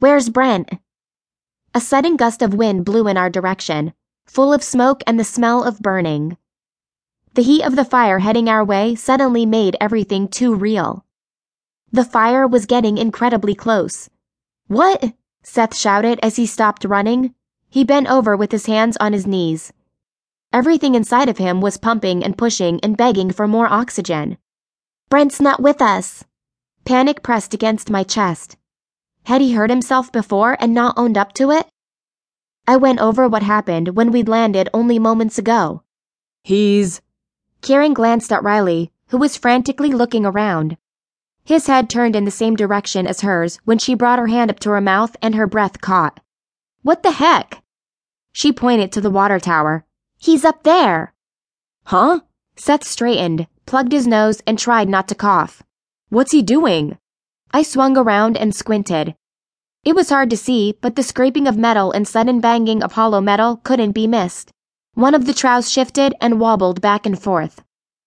Where's Brent? A sudden gust of wind blew in our direction, full of smoke and the smell of burning. The heat of the fire heading our way suddenly made everything too real. The fire was getting incredibly close. What? Seth shouted as he stopped running. He bent over with his hands on his knees. Everything inside of him was pumping and pushing and begging for more oxygen. Brent's not with us. Panic pressed against my chest. Had he hurt himself before and not owned up to it? I went over what happened when we'd landed only moments ago. Kieran glanced at Riley, who was frantically looking around. His head turned in the same direction as hers when she brought her hand up to her mouth and her breath caught. What the heck? She pointed to the water tower. He's up there. Huh? Seth straightened, plugged his nose, and tried not to cough. What's he doing? I swung around and squinted. It was hard to see, but the scraping of metal and sudden banging of hollow metal couldn't be missed. One of the troughs shifted and wobbled back and forth.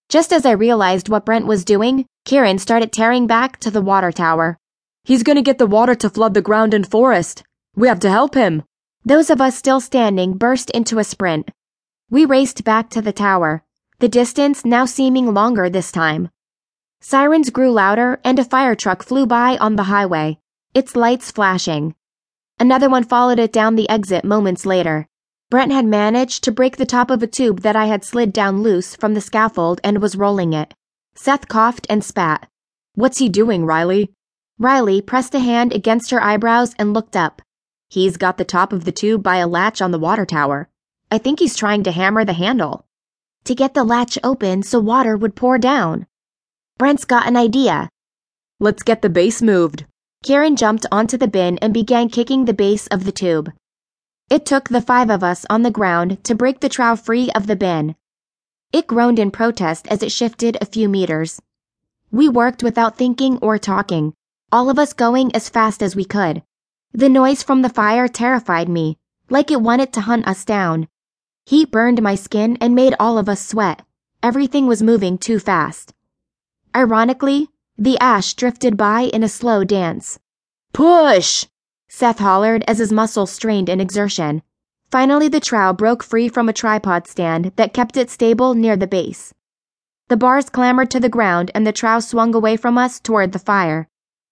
Just as I realized what Brent was doing, Kieran started tearing back to the water tower. He's going to get the water to flood the ground and forest. We have to help him. Those of us still standing burst into a sprint. We raced back to the tower, the distance now seeming longer this time. Sirens grew louder and a fire truck flew by on the highway, its lights flashing. Another one followed it down the exit moments later. Brent had managed to break the top of a tube that I had slid down loose from the scaffold and was rolling it. Seth coughed and spat. What's he doing, Riley? Riley pressed a hand against her eyebrows and looked up. He's got the top of the tube by a latch on the water tower. I think he's trying to hammer the handle. To get the latch open so water would pour down. Brent's got an idea. Let's get the base moved. Kieran jumped onto the bin and began kicking the base of the tube. It took the five of us on the ground to break the trough free of the bin. It groaned in protest as it shifted a few meters. We worked without thinking or talking, all of us going as fast as we could. The noise from the fire terrified me, like it wanted to hunt us down. Heat burned my skin and made all of us sweat. Everything was moving too fast. Ironically, the ash drifted by in a slow dance. Push! Seth hollered as his muscles strained in exertion. Finally, the trough broke free from a tripod stand that kept it stable near the base. The bars clambered to the ground and the trough swung away from us toward the fire.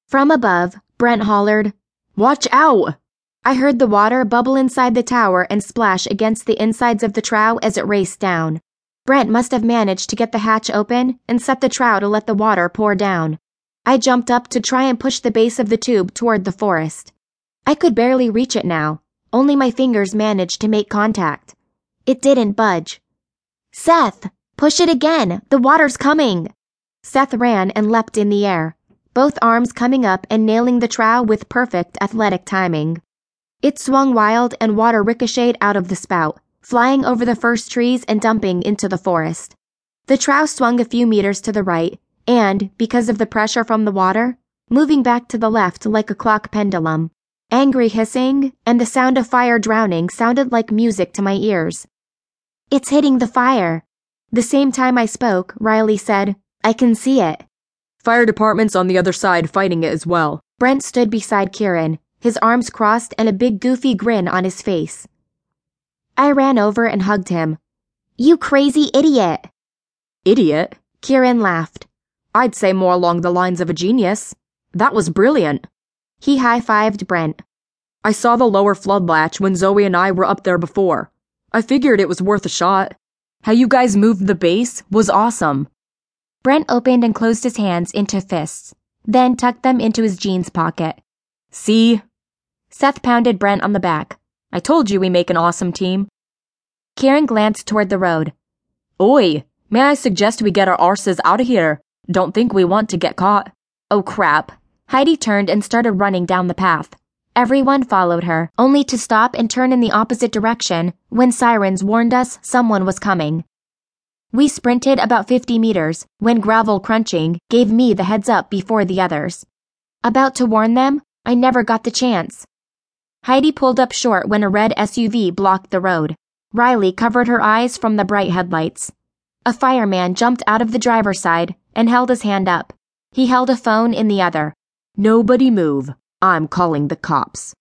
From above, Brent hollered, "Watch out!" I heard the water bubble inside the tower and splash against the insides of the trough as it raced down. Brent must have managed to get the hatch open and set the trough to let the water pour down. I jumped up to try and push the base of the tube toward the forest. I could barely reach it now. Only my fingers managed to make contact. It didn't budge. Seth, push it again. The water's coming. Seth ran and leapt in the air, both arms coming up and nailing the trough with perfect athletic timing. It swung wild and water ricocheted out of the spout, flying over the first trees and dumping into the forest. The trough swung a few meters to the right and, because of the pressure from the water, moving back to the left like a clock pendulum. Angry hissing and the sound of fire drowning sounded like music to my ears. It's hitting the fire. The same time I spoke, Riley said, I can see it. Fire department's on the other side fighting it as well. Brent stood beside Kieran, his arms crossed and a big goofy grin on his face. I ran over and hugged him. You crazy idiot. Idiot? Kieran laughed. I'd say more along the lines of a genius. That was brilliant. He high-fived Brent. I saw the lower flood latch when Zoe and I were up there before. I figured it was worth a shot. How you guys moved the base was awesome. Brent opened and closed his hands into fists, then tucked them into his jeans pocket. See? Seth pounded Brent on the back. I told you we make an awesome team. Kieran glanced toward the road. Oi, may I suggest we get our arses out of here? Don't think we want to get caught. Oh, crap. Heidi turned and started running down the path. Everyone followed her, only to stop and turn in the opposite direction when sirens warned us someone was coming. We sprinted about 50 meters when gravel crunching gave me the heads up before the others. About to warn them, I never got the chance. Heidi pulled up short when a red SUV blocked the road. Riley covered her eyes from the bright headlights. A fireman jumped out of the driver's side and held his hand up. He held a phone in the other. Nobody move. I'm calling the cops.